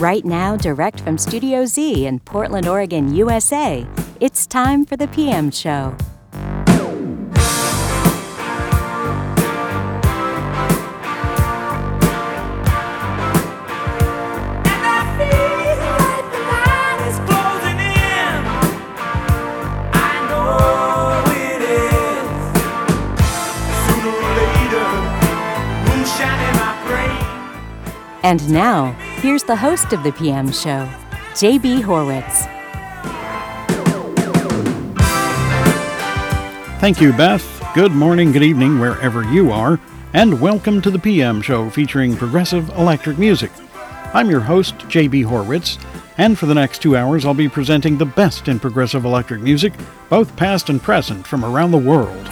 Right now, direct from Studio Z in Portland, Oregon, USA, it's time for The PM Show. And now, here's the host of The PM Show, J.B. Horwitz. Thank you, Beth. Good morning, good evening, wherever you are, and welcome to The PM Show featuring Progressive Electric Music. I'm your host, J.B. Horwitz, and for the next 2 hours, I'll be presenting the best in Progressive Electric Music, both past and present, from around the world.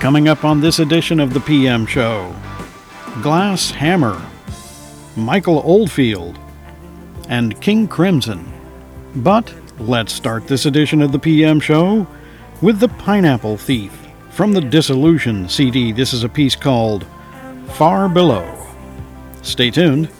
Coming up on this edition of The PM Show, Glass Hammer, Michael Oldfield, and King Crimson. But let's start this edition of The PM Show with The Pineapple Thief from the Dissolution CD. This is a piece called Far Below. Stay tuned.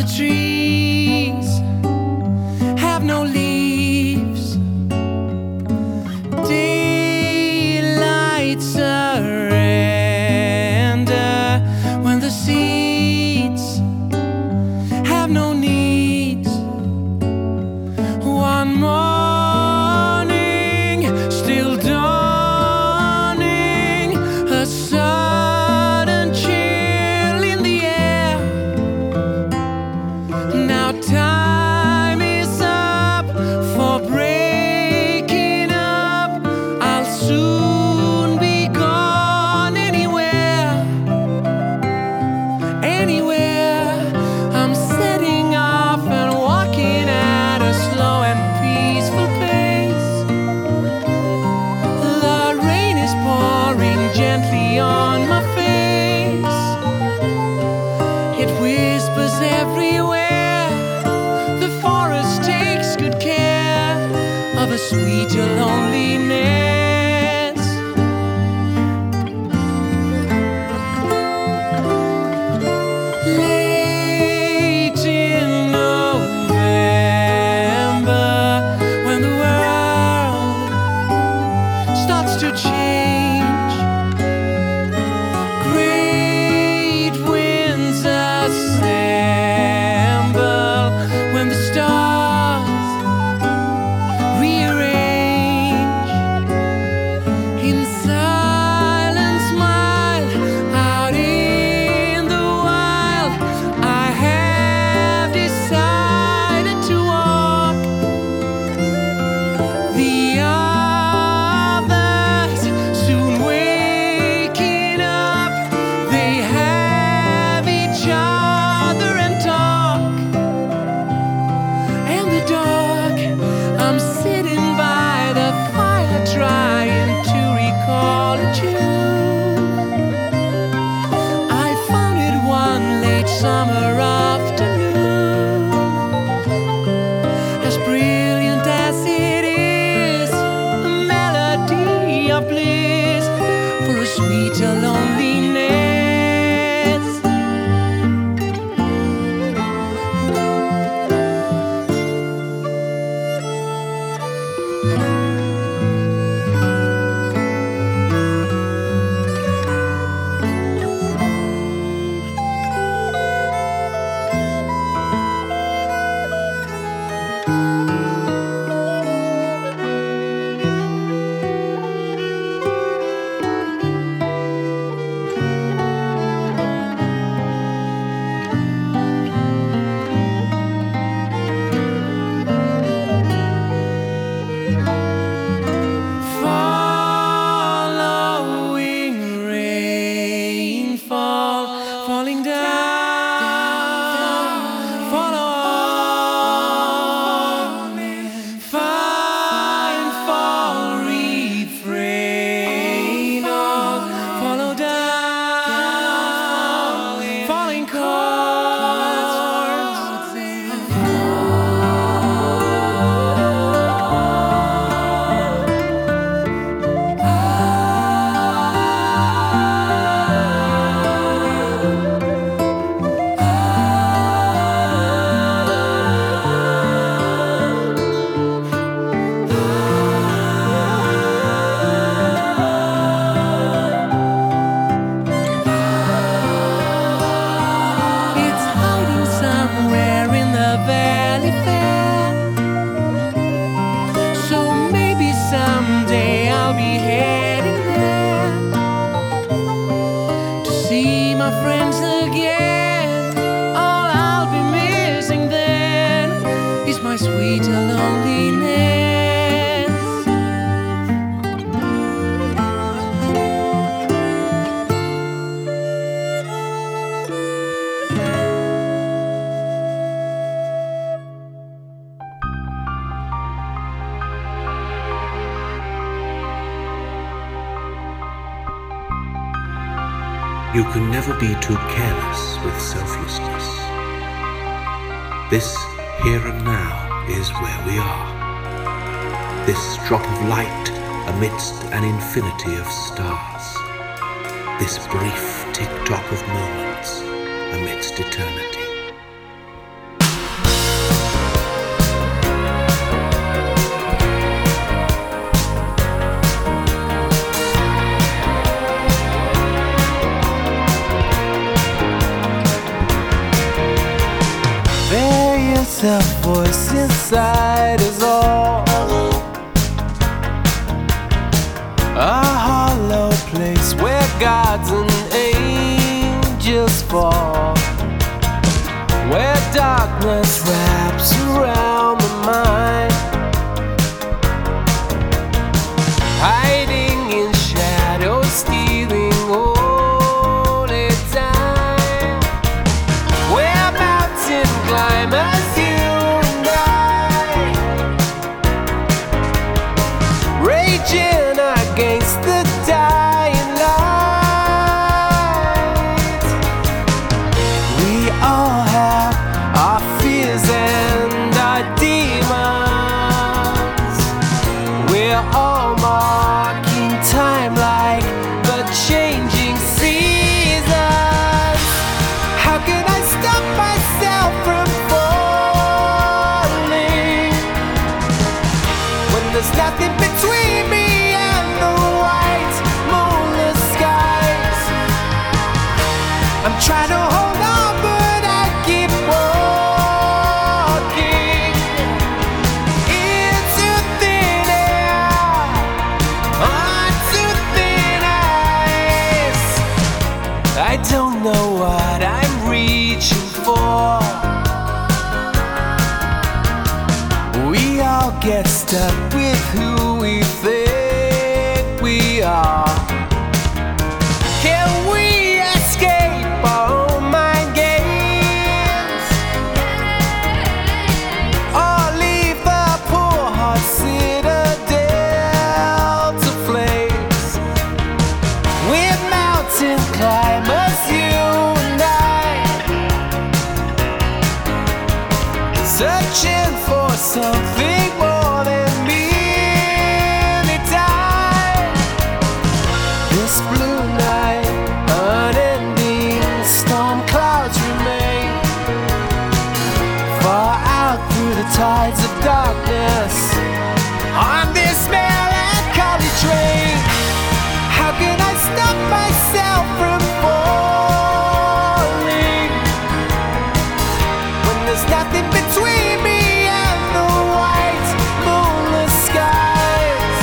the trees have no leaves. Daylight surrender when the seeds have no needs. One morning still dawning, a sudden chill in the air. Now time is up for breaking up. I'll soon be gone anywhere, anywhere. I'm setting off and walking at a slow and peaceful pace. The rain is pouring gently on my face. It whispers everywhere. The forest takes good care of a sweeter loneliness. Late in November, when the world starts to change, great winds assemble. When the stars rearrange, in silence smile out in the wild. I have decided to walk. The others soon waking up. They have each other and talk. In the dark, I'm sitting by the fire trying to recall a tune I found it one late summer afternoon. As brilliant as it is, a melody of bliss for a sweeter loneliness. Following rainfall, falling down, follow on. Fine fall, refrain of, follow down, falling chords. It's hiding somewhere in the valley fair. So maybe someday I'll be heading there to see my friends again. All I'll be missing then is my sweet loneliness. You can never be too careless with selflessness. This here and now is where we are. This drop of light amidst an infinity of stars. This brief tick-tock of moments amidst eternity. the voice inside is all a hollow place where gods and angels fall, where darkness wraps around the mind, hiding in shadows, stealing only time, where mountain climbers, you and I, raging against the dying light. We all have our fears and our demons. We're all marking time like the changing seasons. How can I stop myself from falling when there's nothing between me and the white moonless skies? I'm trying to hold on, but I keep walking into thin air, onto thin ice. I don't know what I'm reaching for. We all get stuck with who we think we are. Can we escape our own mind games? Or leave the poor heart citadel to flames? We're mountain climbers, you and I, searching for something more than merely time. This blue night, unending storm clouds remain, far out through the tides of darkness on this melancholy train. How can I stop myself from falling when there's nothing between me and the white moonless skies?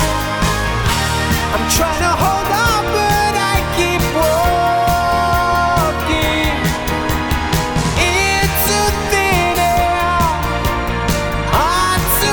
I'm trying to hold on, but I keep walking into thin air, onto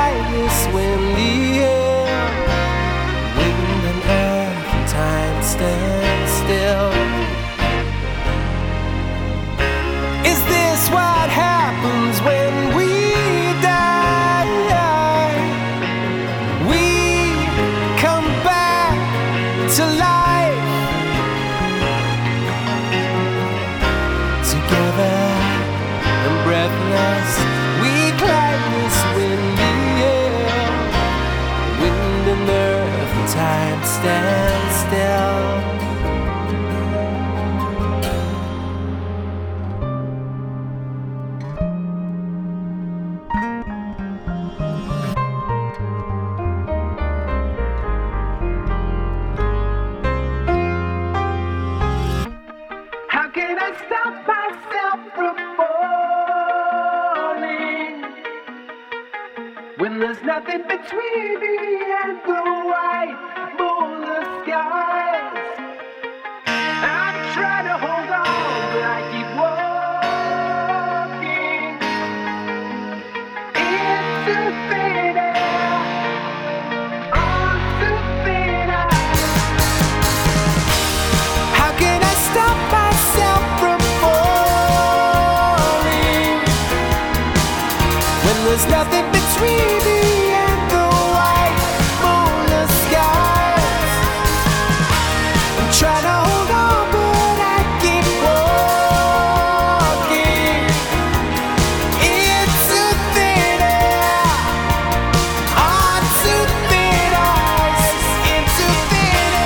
highest when the air, wind and earth and time stand still. Is this what happens when we die? We come back to life together and breathless. Time stands still. How can I stop myself from falling when there's nothing between me and the white? There's nothing between me and the white moonless skies. I'm trying to hold on, but I keep walking into thin air, onto thin ice, into thin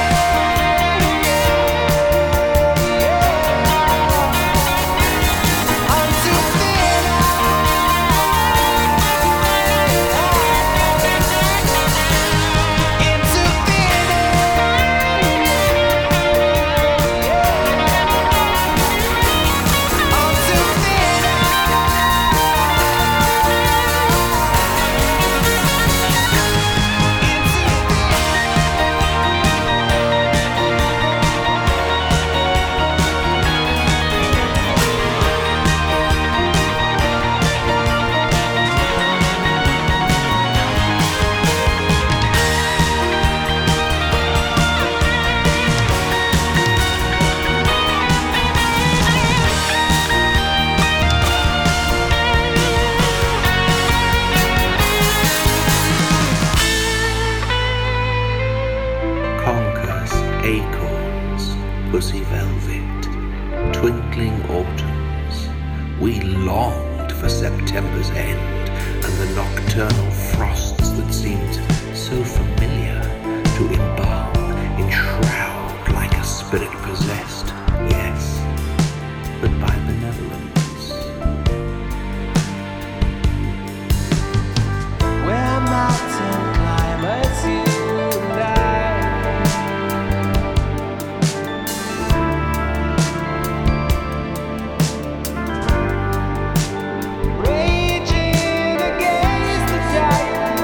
air, onto thin ice. September's end and the nocturnal frosts that seemed so familiar to embalm, enshroud like a spirit possessed, yes, but by benevolence. Where mountain climbers unite, raging against the tide.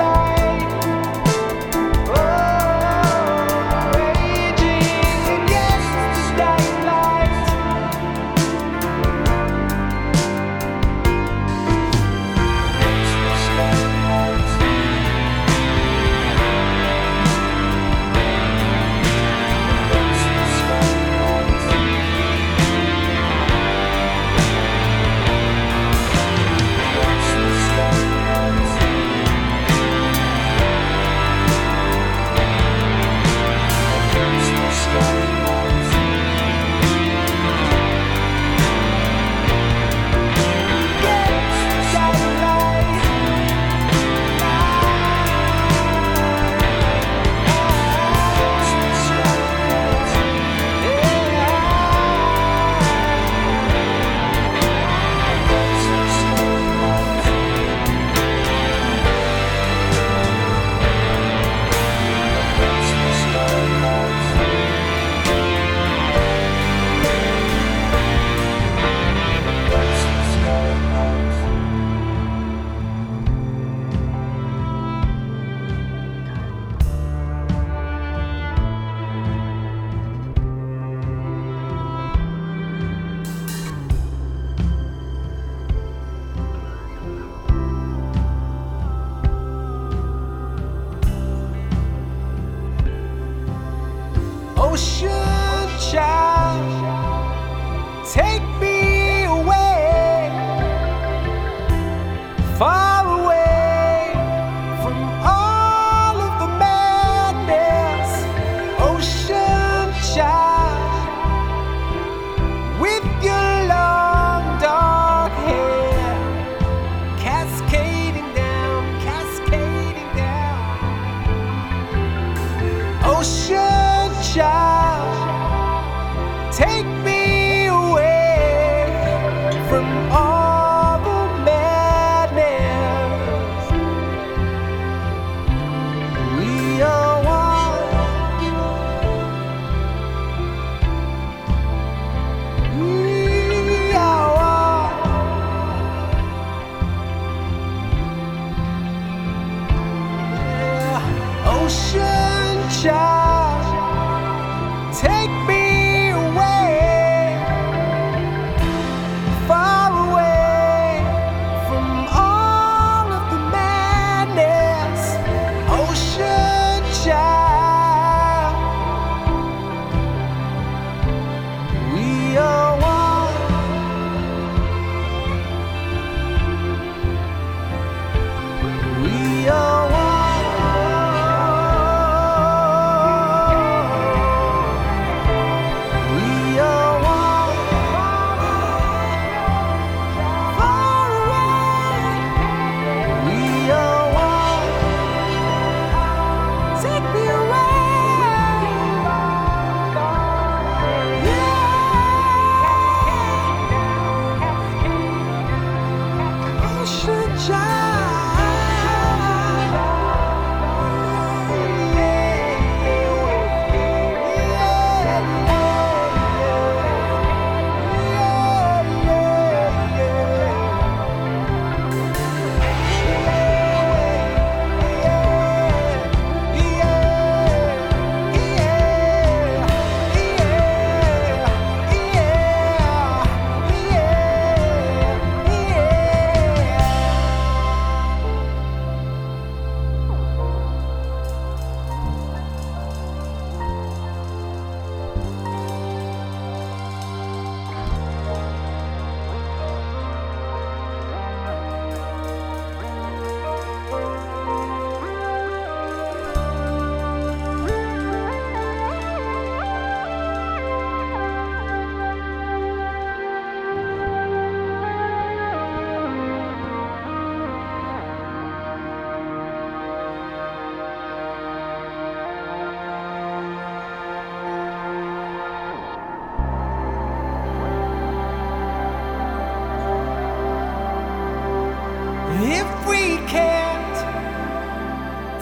ocean child, take me away, far away from all of the madness. Ocean child, with your long dark hair cascading down, cascading down. Ocean child, take me away from all the madness. We are one. We are one. Ocean child.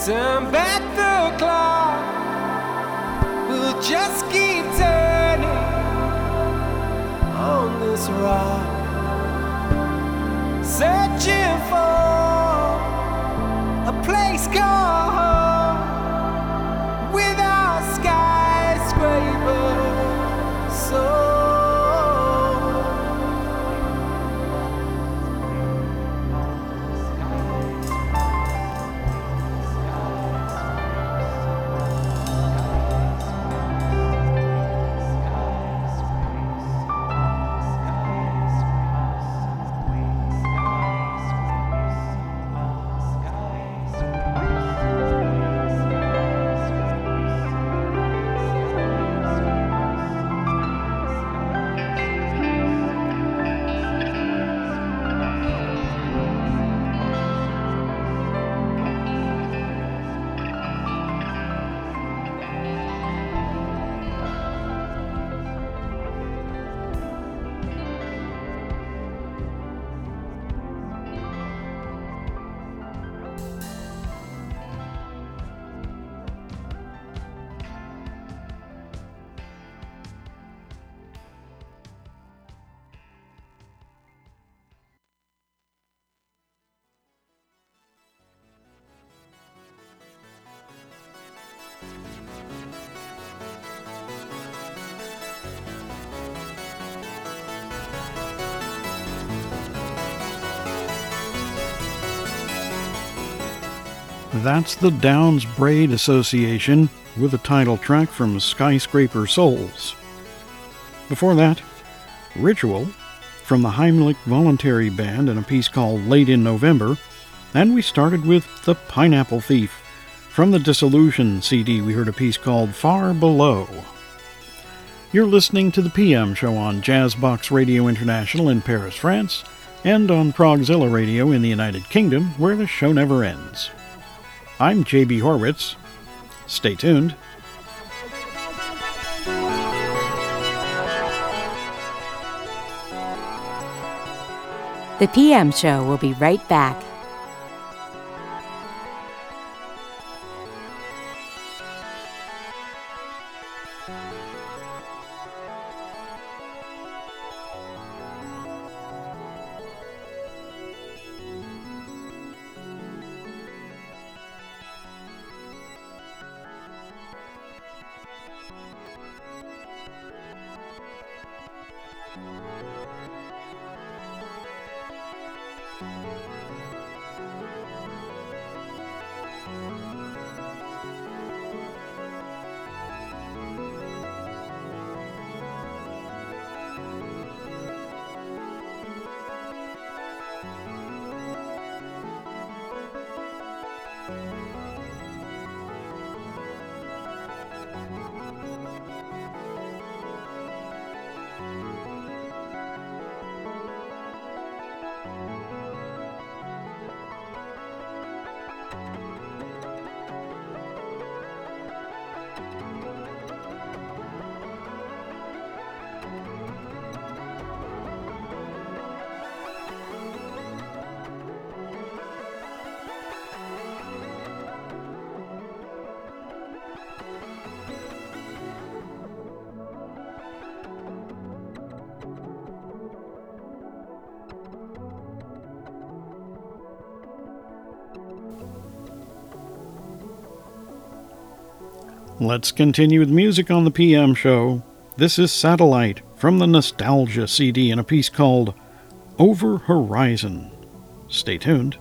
Turn back the clock, we'll just keep turning on this rock, searching for a place called home with our skyscraper That's the Downs Braid Association with a title track from Skyscraper Souls. Before that, Ritual from the Heimlich Voluntary Band and a piece called Late in November, and we started with The Pineapple Thief. From the Dissolution CD, we heard a piece called Far Below. You're listening to The PM Show on Jazzbox Radio International in Paris, France, and on Progzilla Radio in the United Kingdom, where the show never ends. I'm J.B. Horwitz. Stay tuned. The PM Show will be right back. Let's continue with music on the PM Show. This is Satellite from the Nostalgia CD and a piece called Over Horizon. Stay tuned.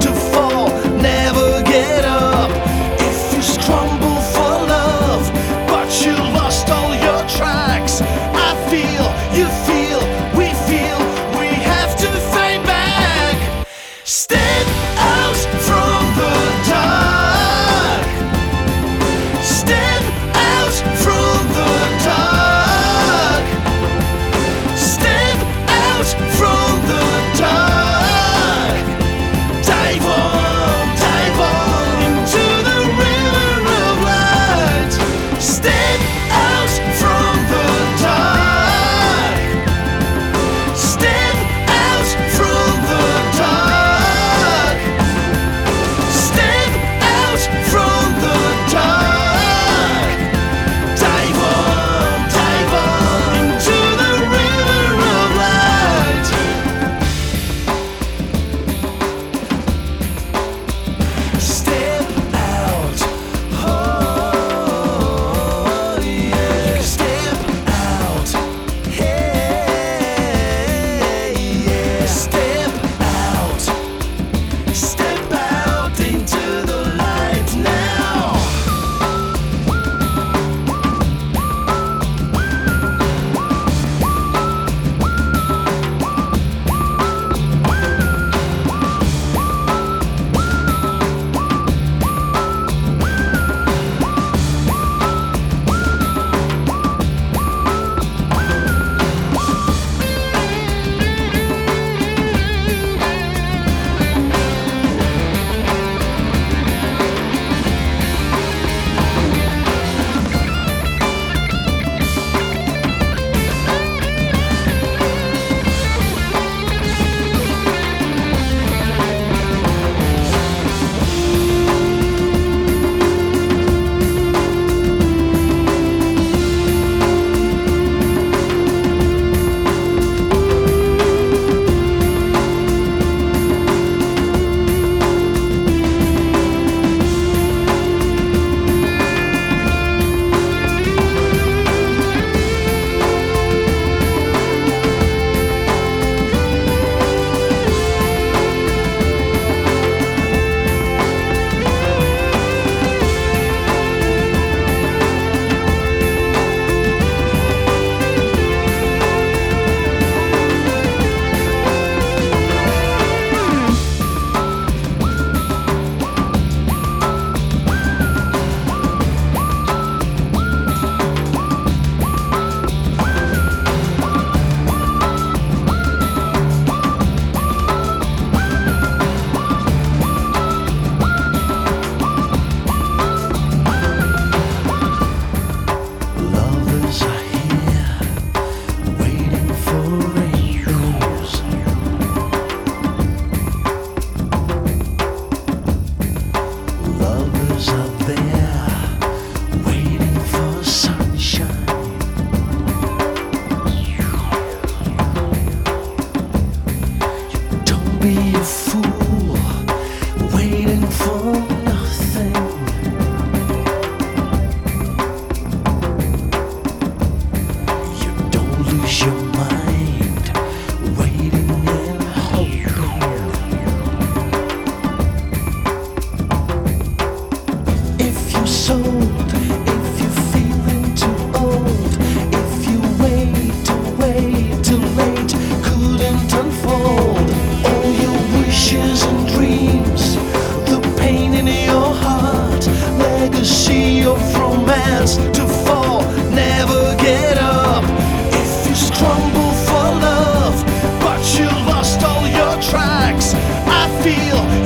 To fall, never get up. If you crumble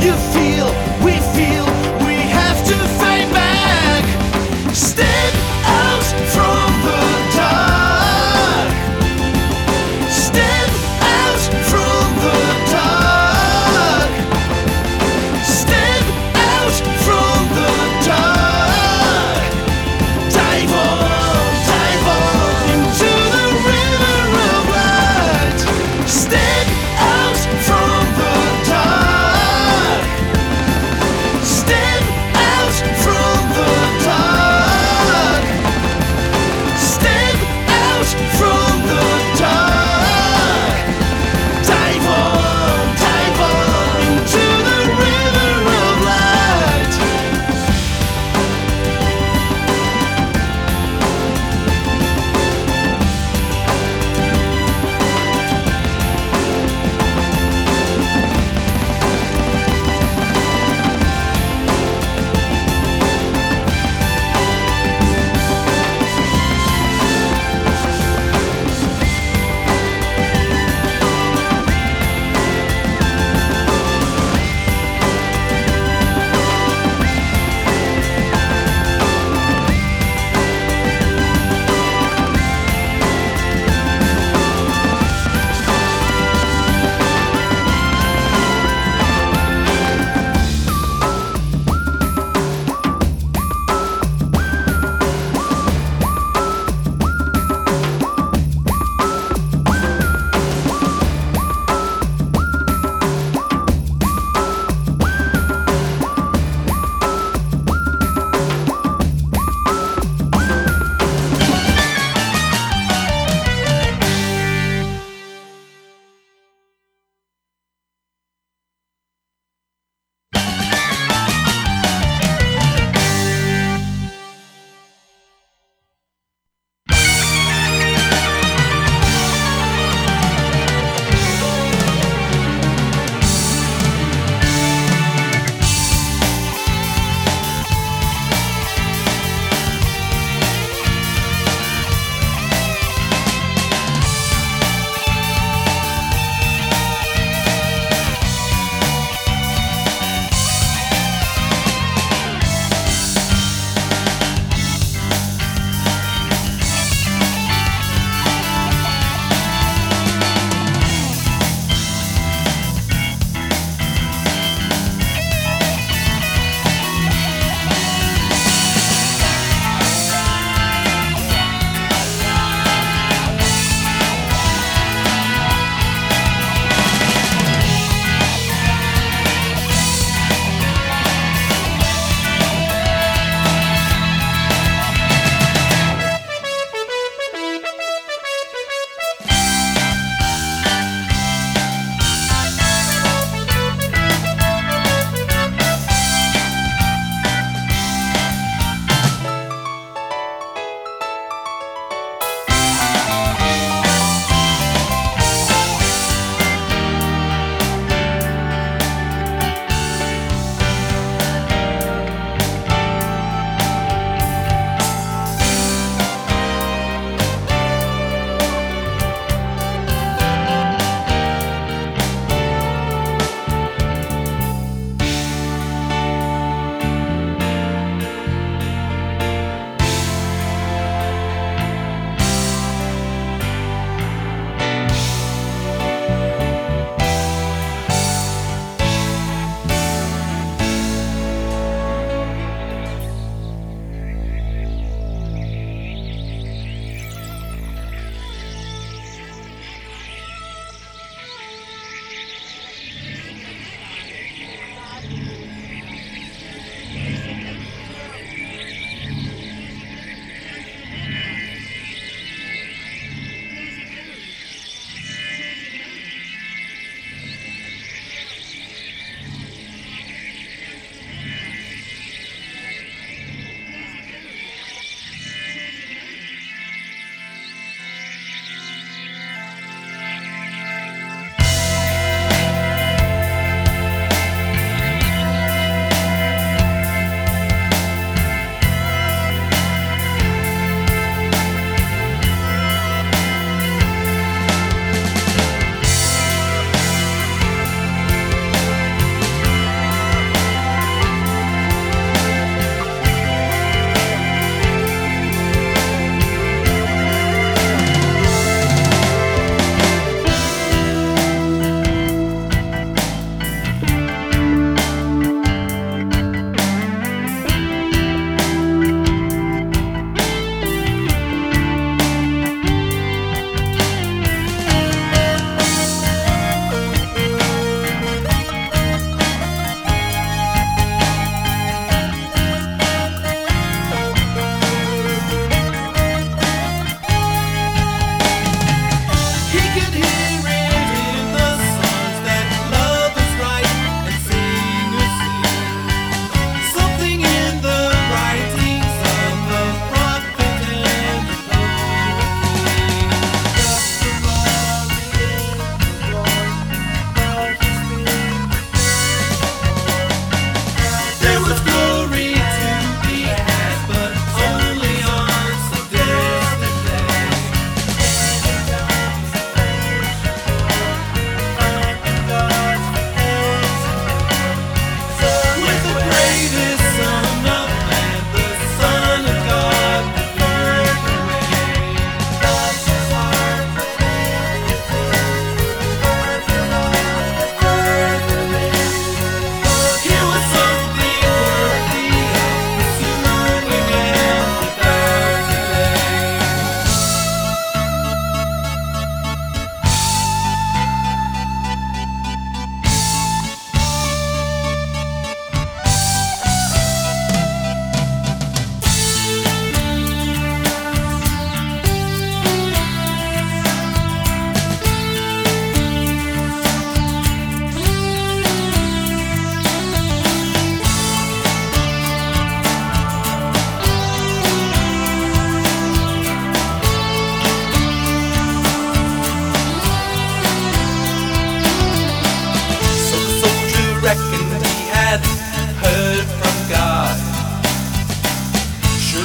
You feel, we have to fight back.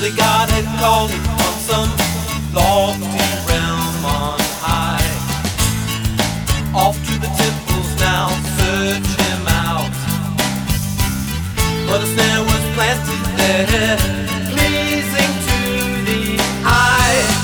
really gotta call it on some lofty realm on high. Off to the temples now, search him out. But a snare was planted there, pleasing to the eye.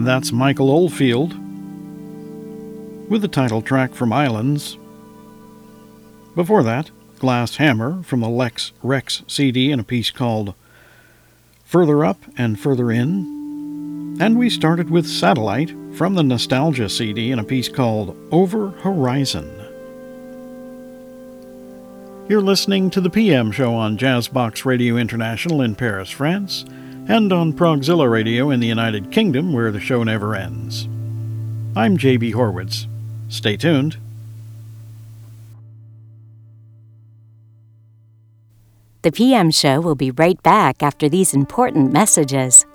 That's Michael Oldfield with the title track from Islands. Before that, Glass Hammer from the Lex Rex CD in a piece called Further Up and Further In. And we started with Satellite from the Nostalgia CD in a piece called Over Horizon. You're listening to The PM Show on Jazzbox Radio International in Paris, France, and on Progzilla Radio in the United Kingdom, where the show never ends. I'm J.B. Horwitz. Stay tuned. The PM Show will be right back after these important messages.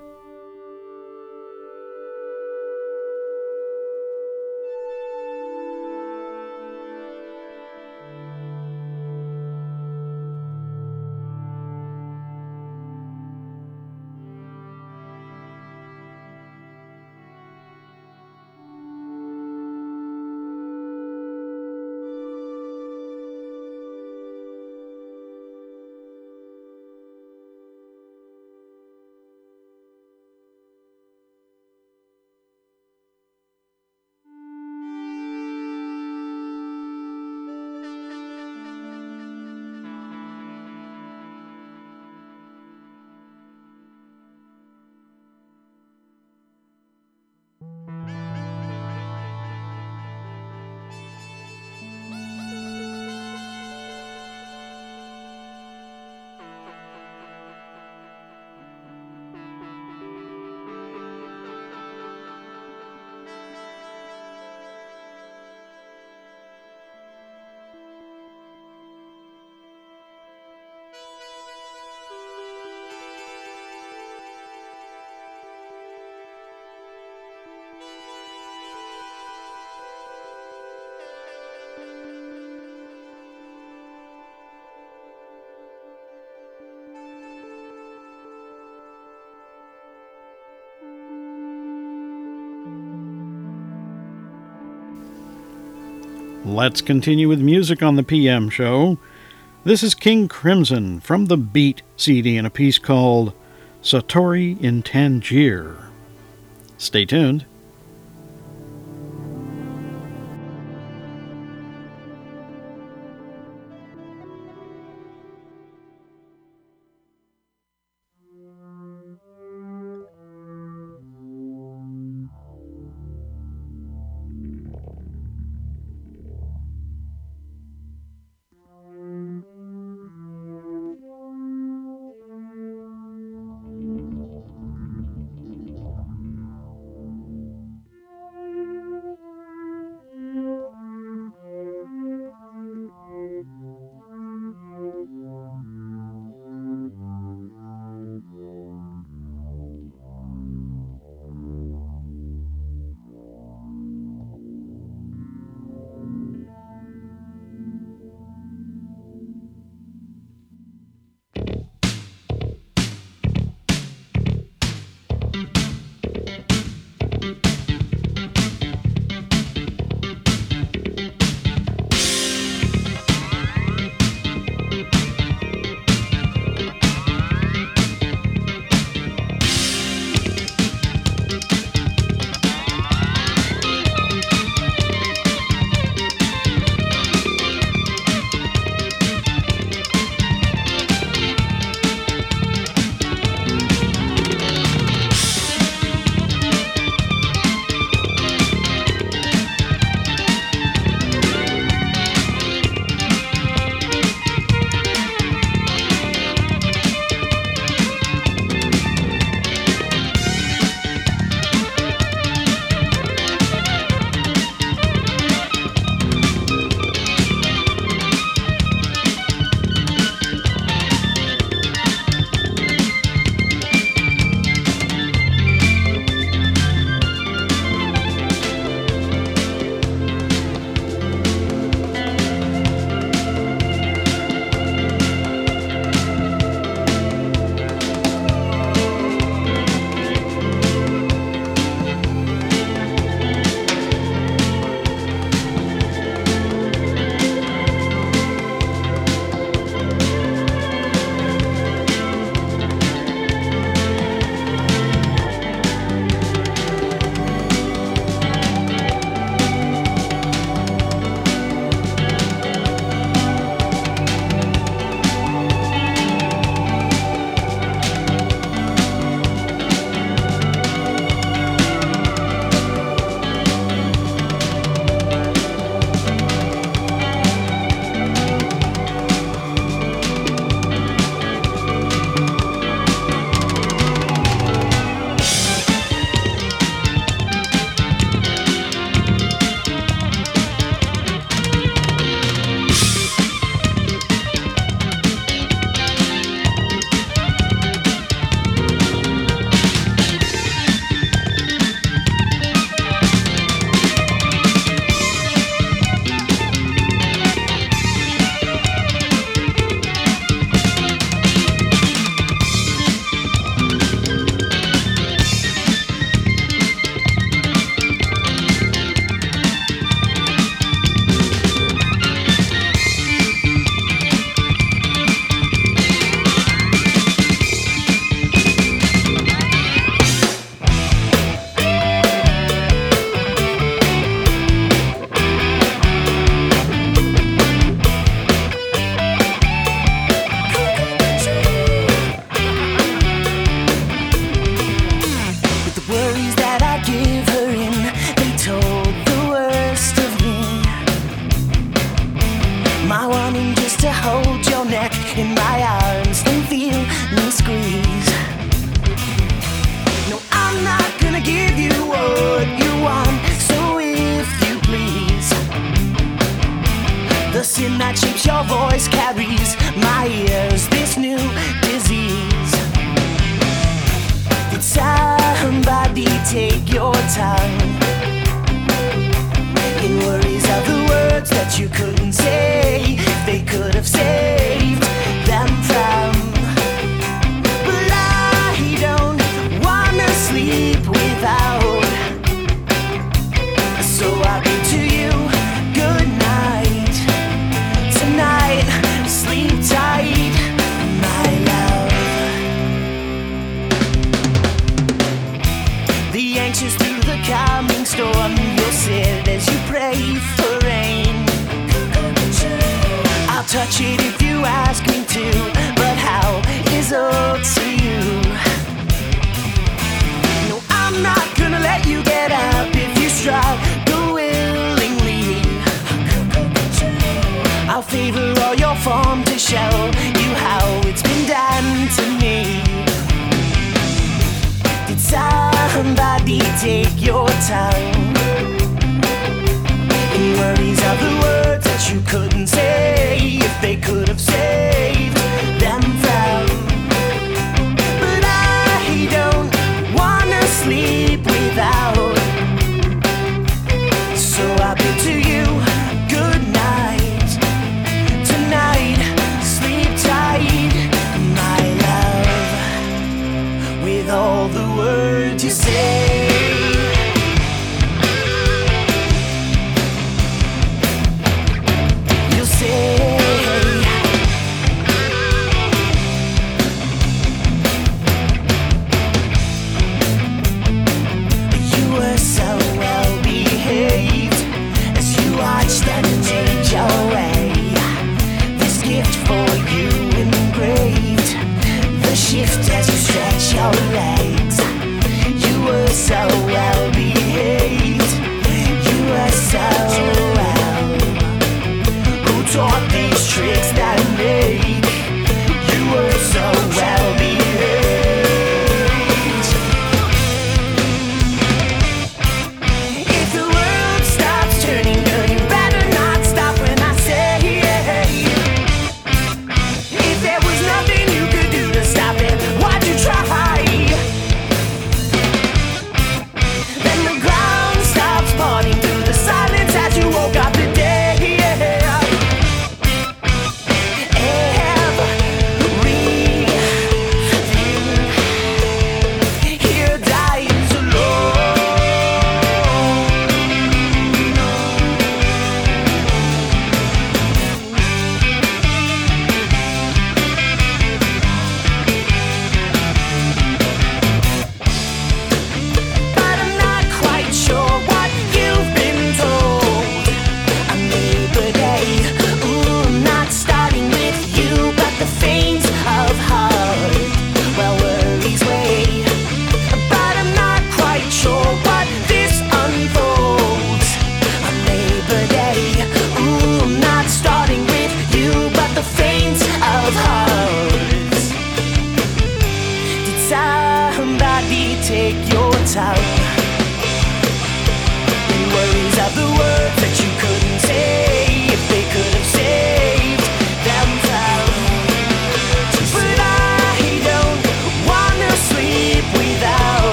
Let's continue with music on the PM Show. This is King Crimson from the Beat CD in a piece called Satori in Tangier. Stay tuned. Without, so I'll be to you, good night. coming storm, you'll sit as you pray for rain. I'll touch it if you ask me to, but how is old to you? No, I'm not gonna let you get up if you struggle willingly. I'll favor all your form to show you how it's been done to me. Did somebody take your tongue and worries of the words that you couldn't say if they could have saved them from? But I don't wanna sleep without, so I'll bid to you good night. Tonight, sleep tight, my love, with all the words you say.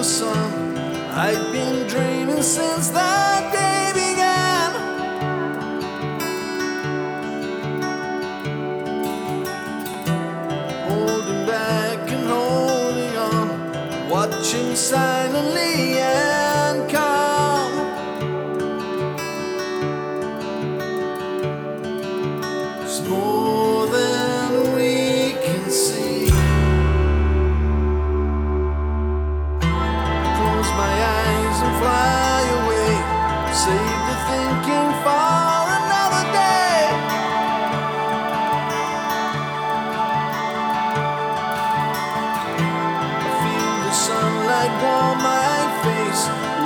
Summer, I've been dreaming since that day began. Holding back and holding on, watching silently and calm. There's more than we can see.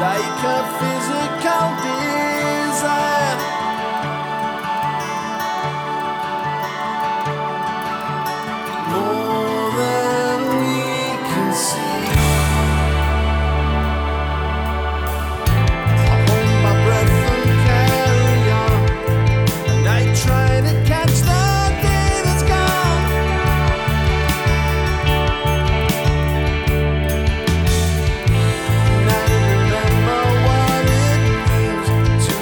Like a physical desire, more than we can see. I hold my breath and carry on, and I try to catch the day that's gone. And I remember what it means to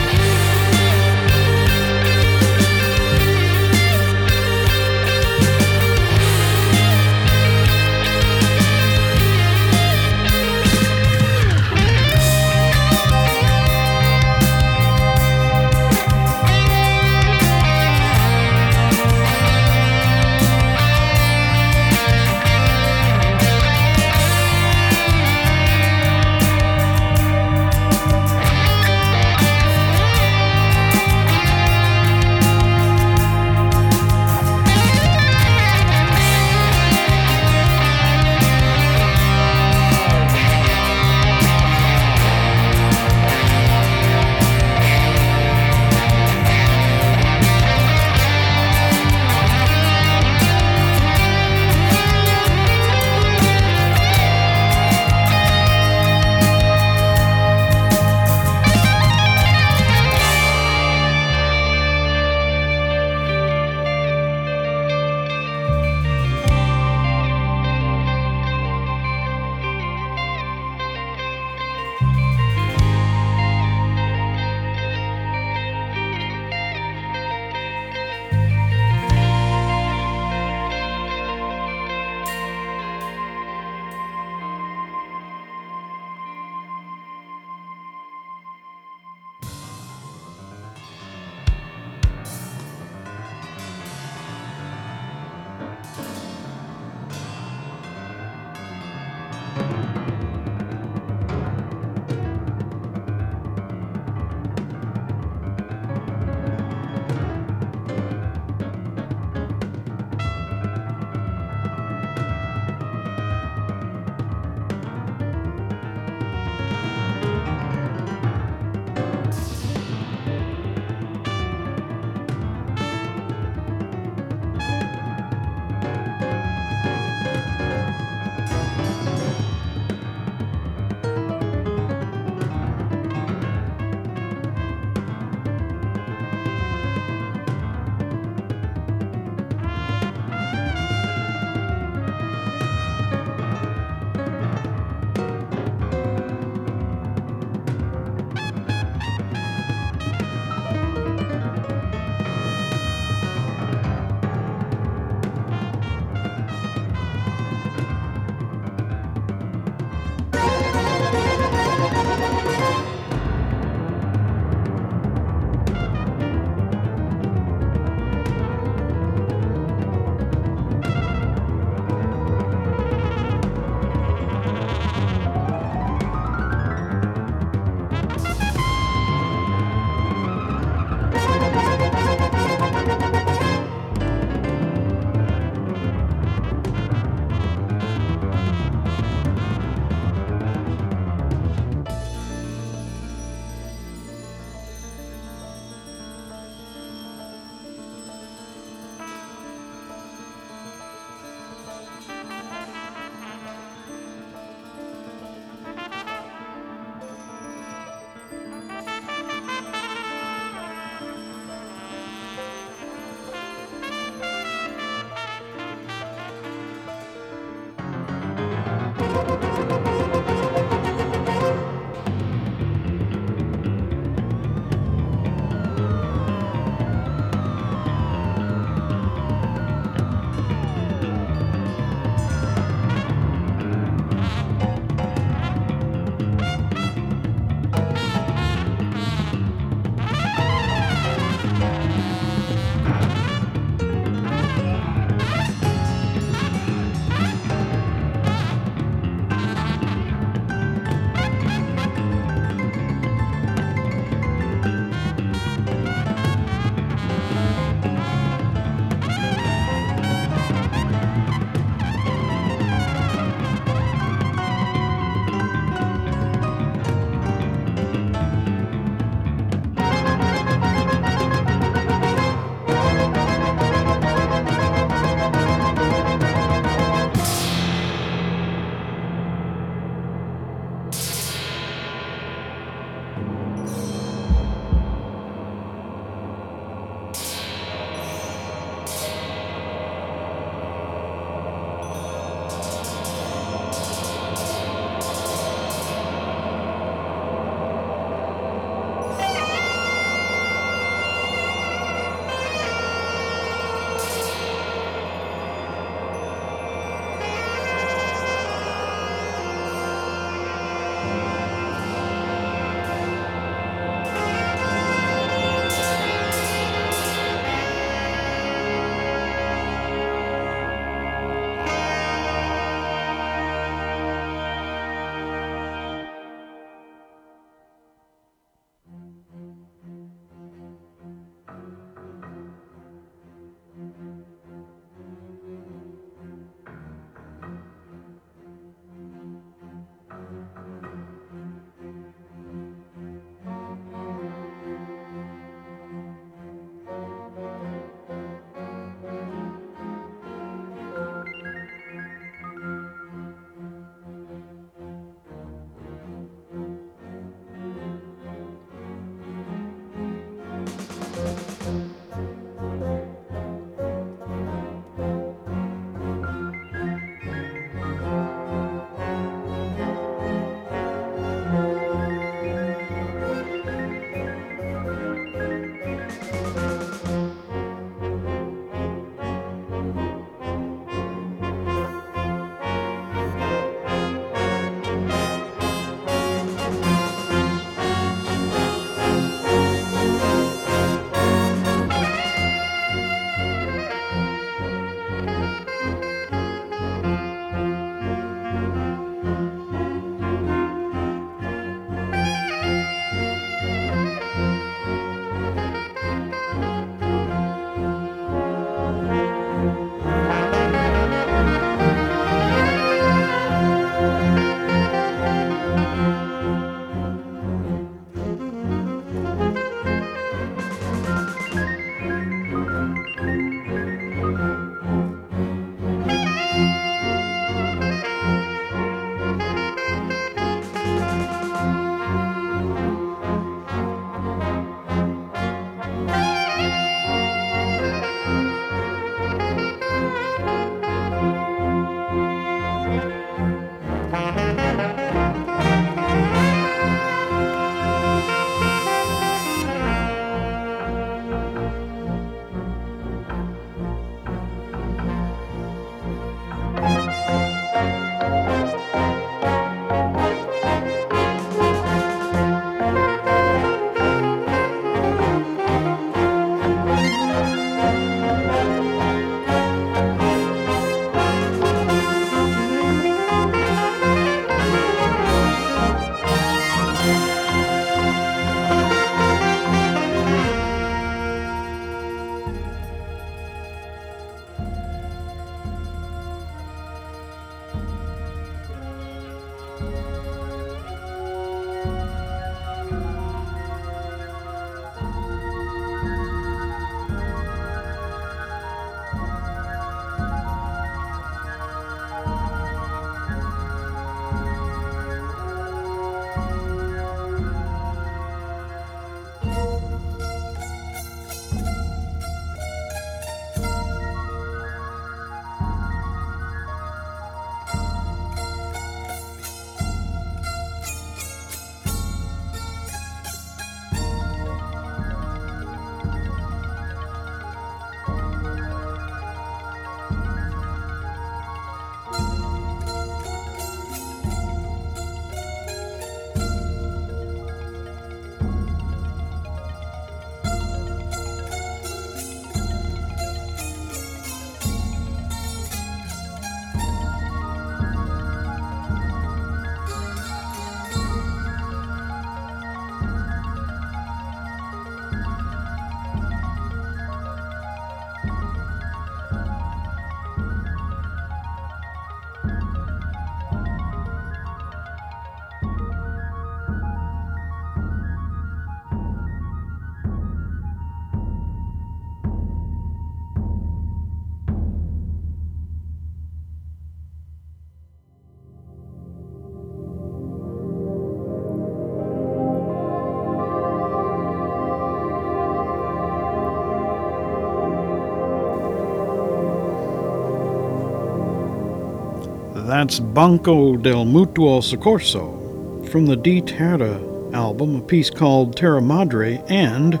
That's Banco del Mutuo Soccorso from the Di Terra album, a piece called Terra Madre and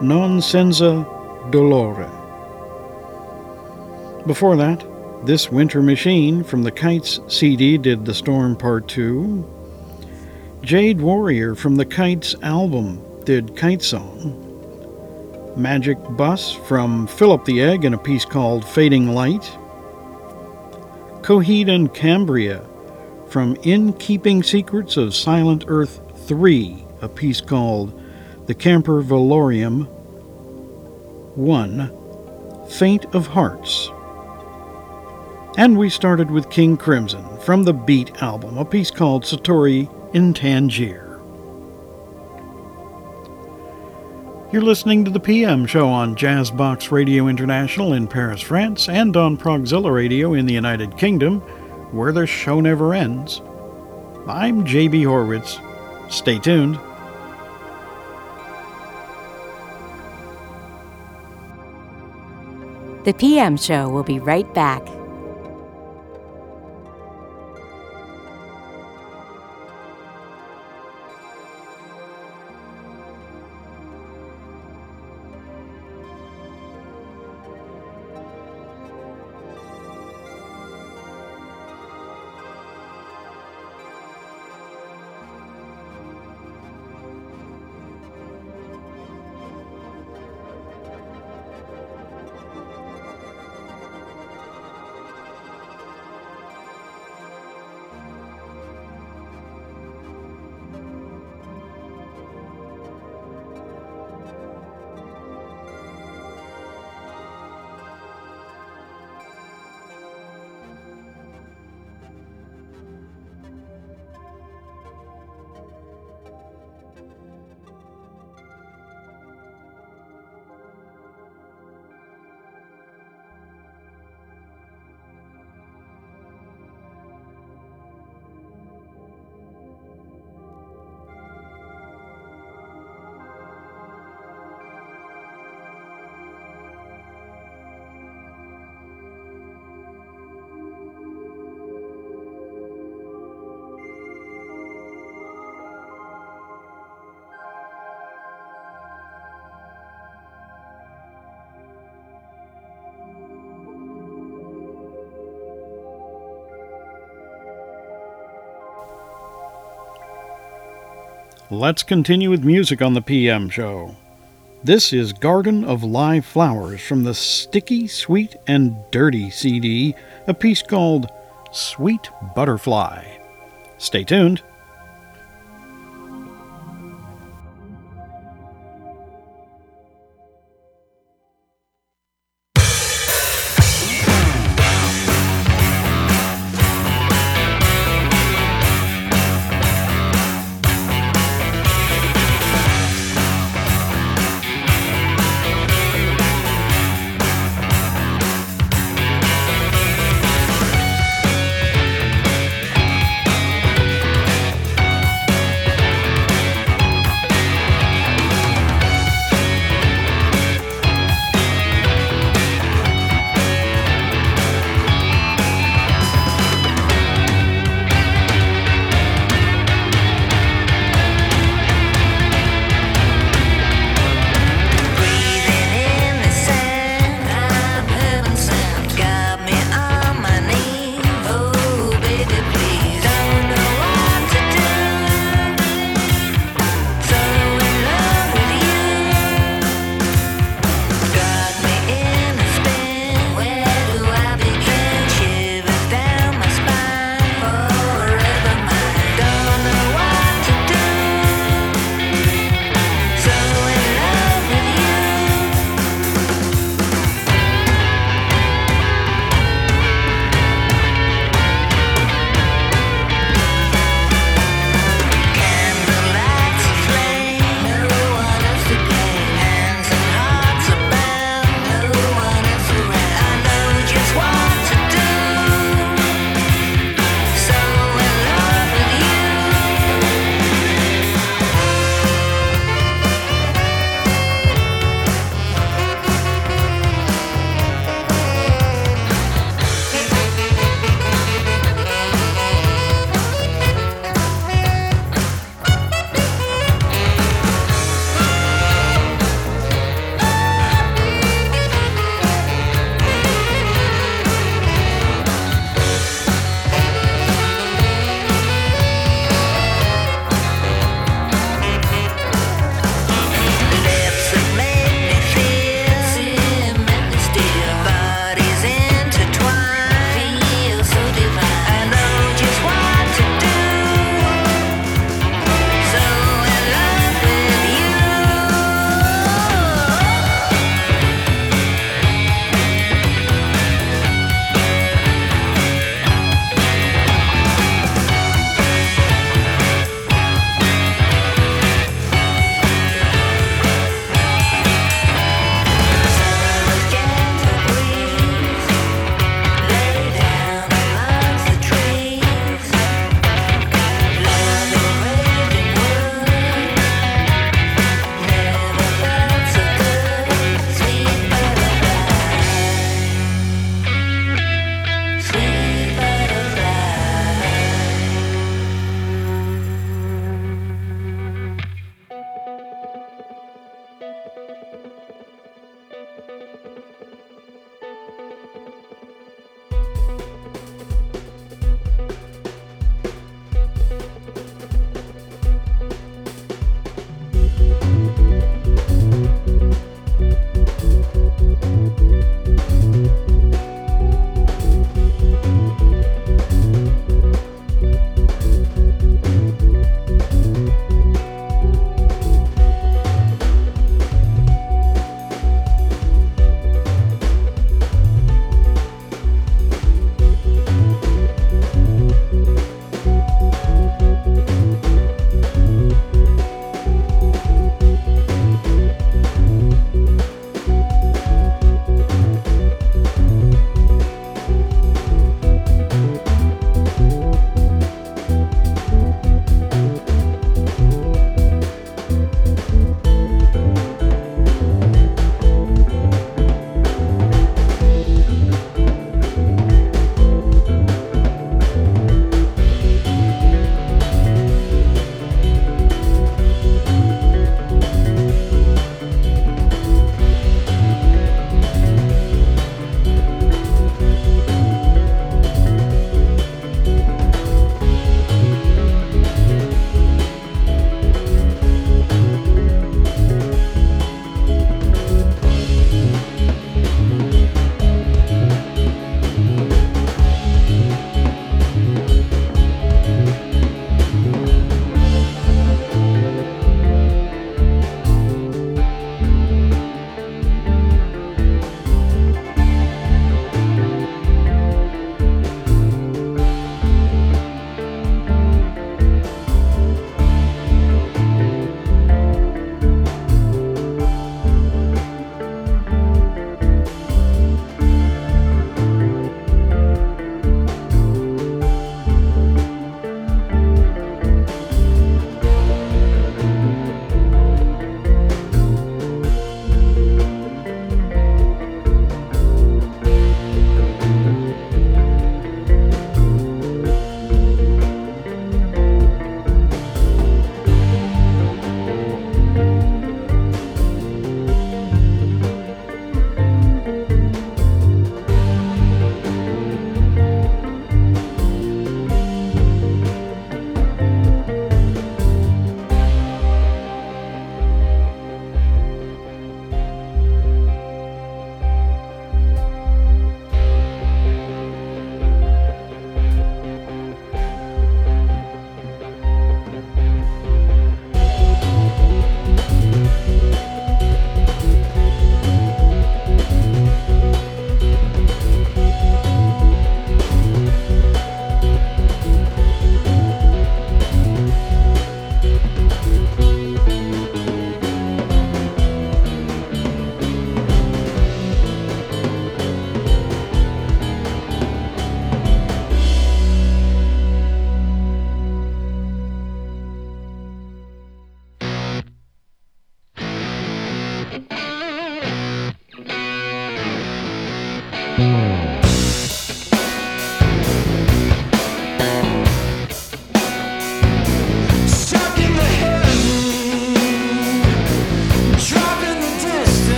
Non Senza Dolore. Before that, This Winter Machine from the Kites CD did The Storm Part 2. Jade Warrior from the Kites album did Kite Song. Magic Bus from Philip the Egg in a piece called Fading Light. Coheed and Cambria from In Keeping Secrets of Silent Earth 3, a piece called The Camper Valorium 1, Faint of Hearts. And we started with King Crimson from the Beat album, a piece called Satori in Tangier. You're listening to The PM Show on Jazzbox Radio International in Paris, France, and on Progzilla Radio in the United Kingdom, where the show never ends. I'm J.B. Horwitz. Stay tuned. The PM Show will be right back. Let's continue with music on the PM Show. This is Garden of Live Flowers from the Sticky, Sweet, and Dirty CD, a piece called Sweet Butterfly. Stay tuned.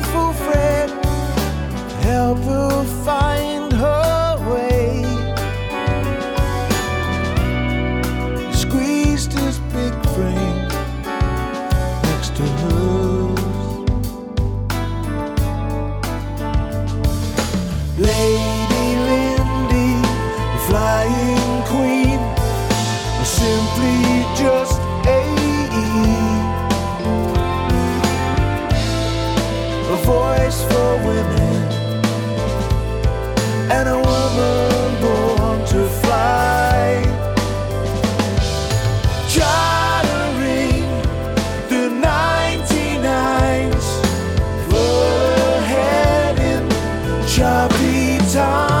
faithful friend, help her find her way. He squeezed his big frame next to hers. Lady Lindy, the flying queen, simply just a voice for women and a woman born to fly, chartering the 99s, full ahead in choppy times.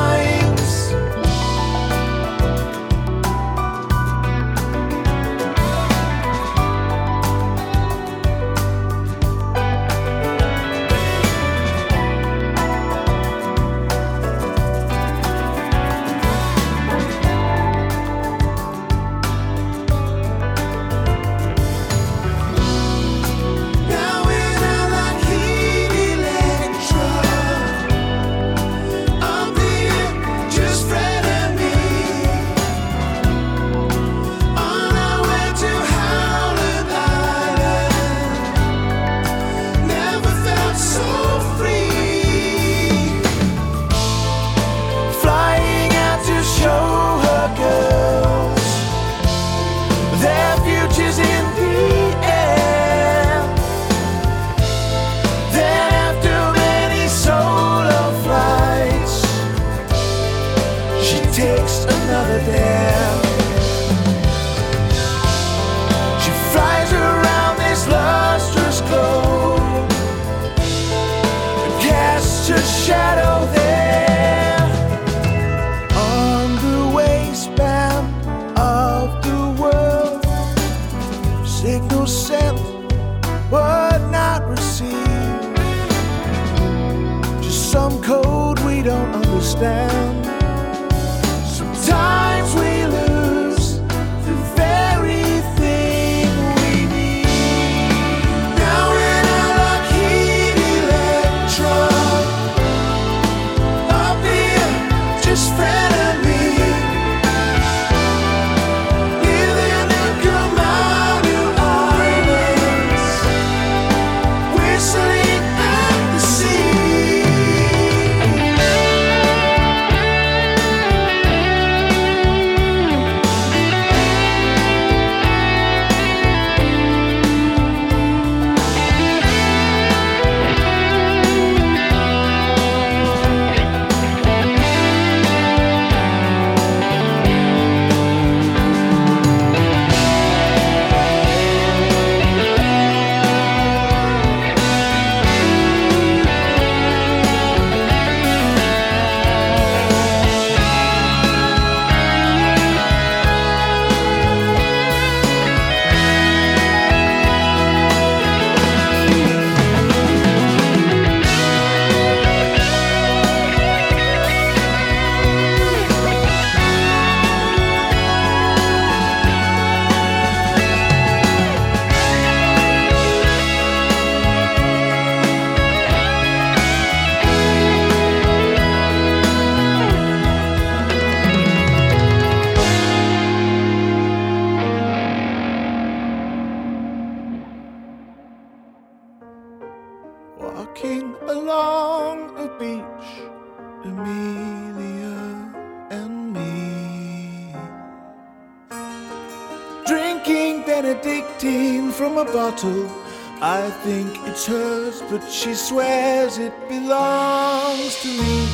I think it's hers, but she swears it belongs to me.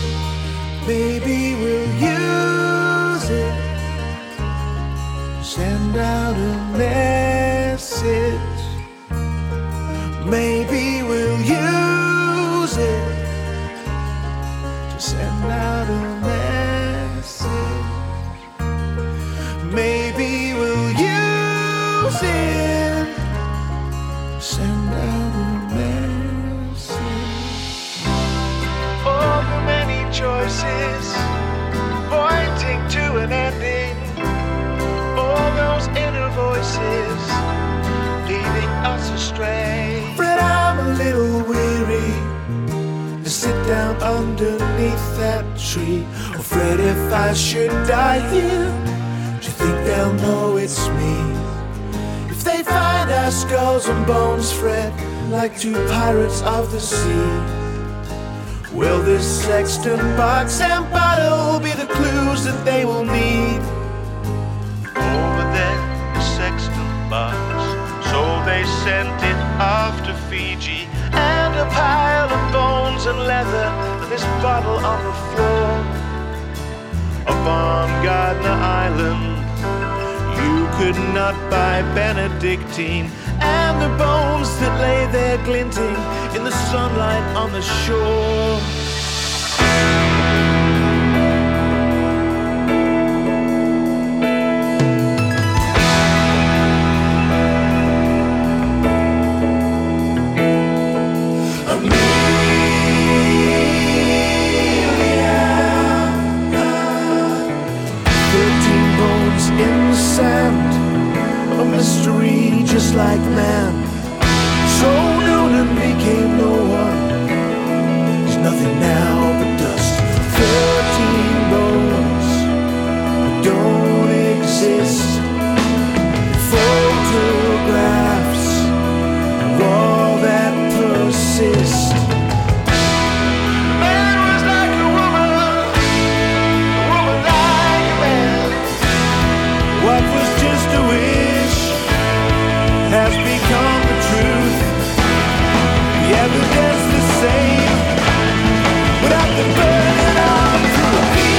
Maybe we'll use it, send out a message. Maybe we'll use it to send out a message. Maybe we'll use it. Choices pointing to an ending, all those inner voices leading us astray. But I'm a little weary beneath that tree, afraid if I should die here, do you think they'll know it's me? If they find our skulls and bones fret like two pirates of the sea, will this sexton box and bottle be the clues that they will need? Over there, the sexton box, so they sent it off to Fiji, and a pile of bones and leather, this bottle on the floor. Up on Gardner Island, you could not buy Benedictine, and the bones that lay there glinting in the sunlight on the shore. A mystery just like man, so new to me, came no one. There's nothing now but dust. 13 bones that don't exist. Photographs of all that persist. Burn it up to the beat.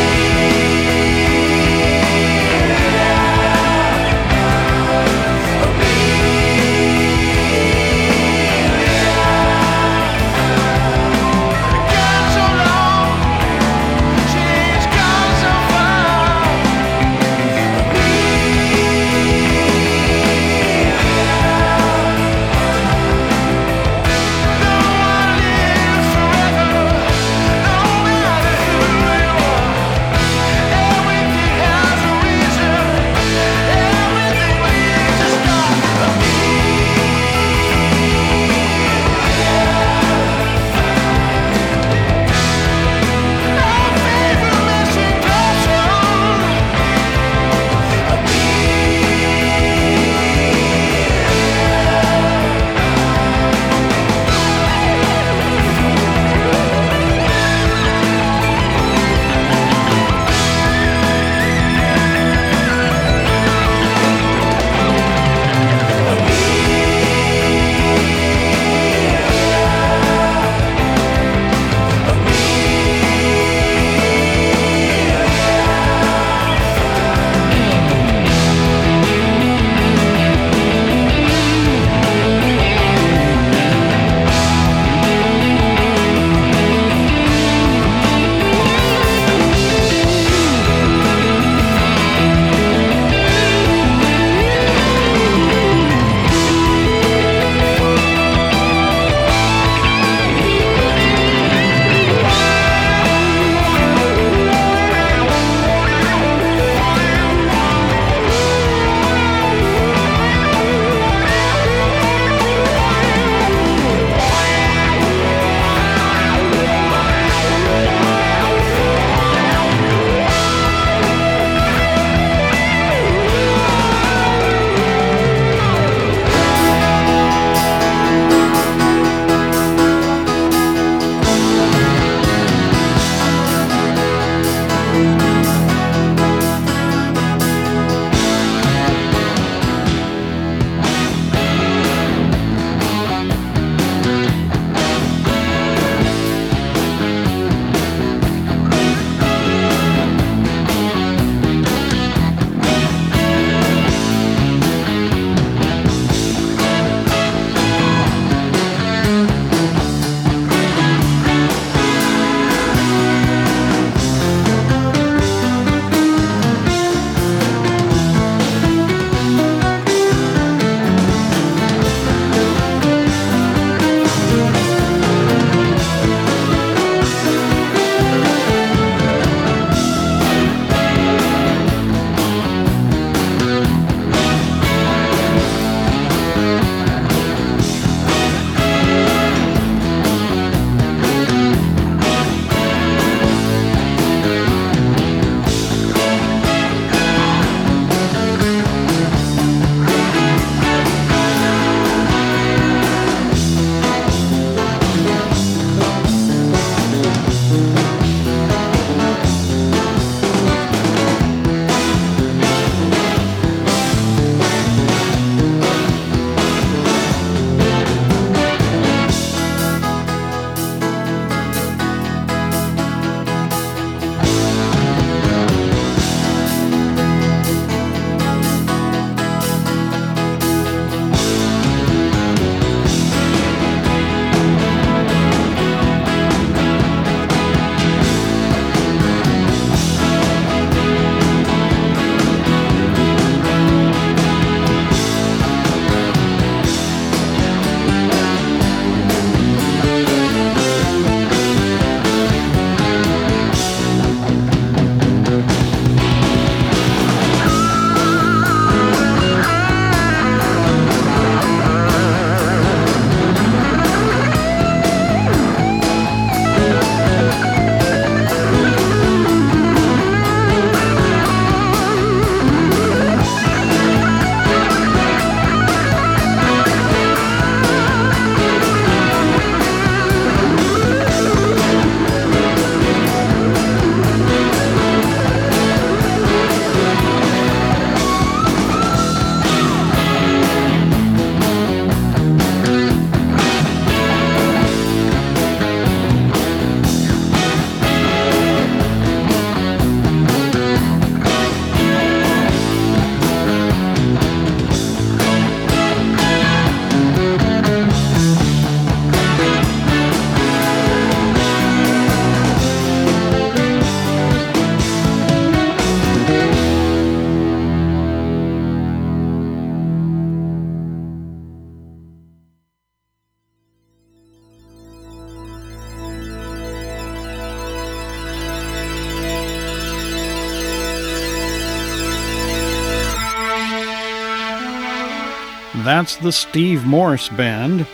that's the Steve Morse Band.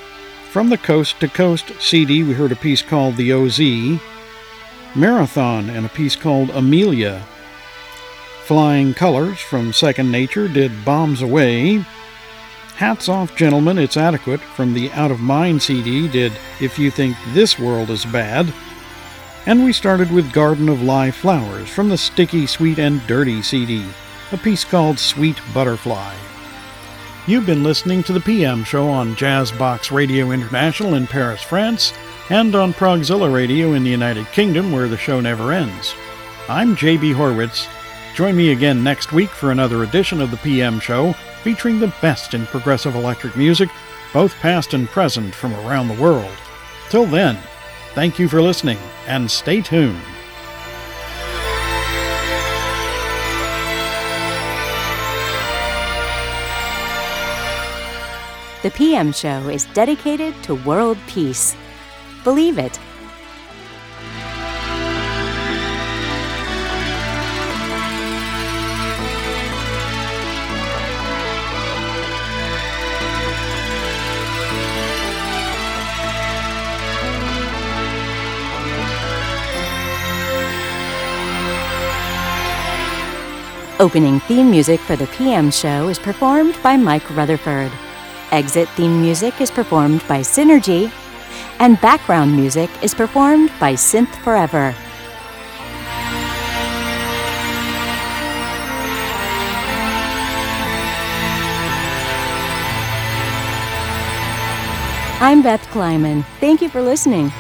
From the Coast to Coast CD, we heard a piece called The OZ, Marathon, and a piece called Amelia. Flying Colors from Second Nature did Bombs Away. Hats Off, Gentlemen, It's Adequate from the Out of Mind CD did If You Think This World Is Bad. And we started with Garden of Live Flowers from the Sticky, Sweet, and Dirty CD, a piece called Sweet Butterfly. You've been listening to The PM Show on Jazzbox Radio International in Paris, France, and on Progzilla Radio in the United Kingdom, where the show never ends. I'm J.B. Horwitz. Join me again next week for another edition of The PM Show, featuring the best in progressive electric music, both past and present from around the world. Till then, thank you for listening, and stay tuned. The PM Show is dedicated to world peace. Believe it. Opening theme music for The PM Show is performed by Mike Rutherford. Exit theme music is performed by Synergy, and background music is performed by Synth Forever. I'm Beth Kleiman. Thank you for listening.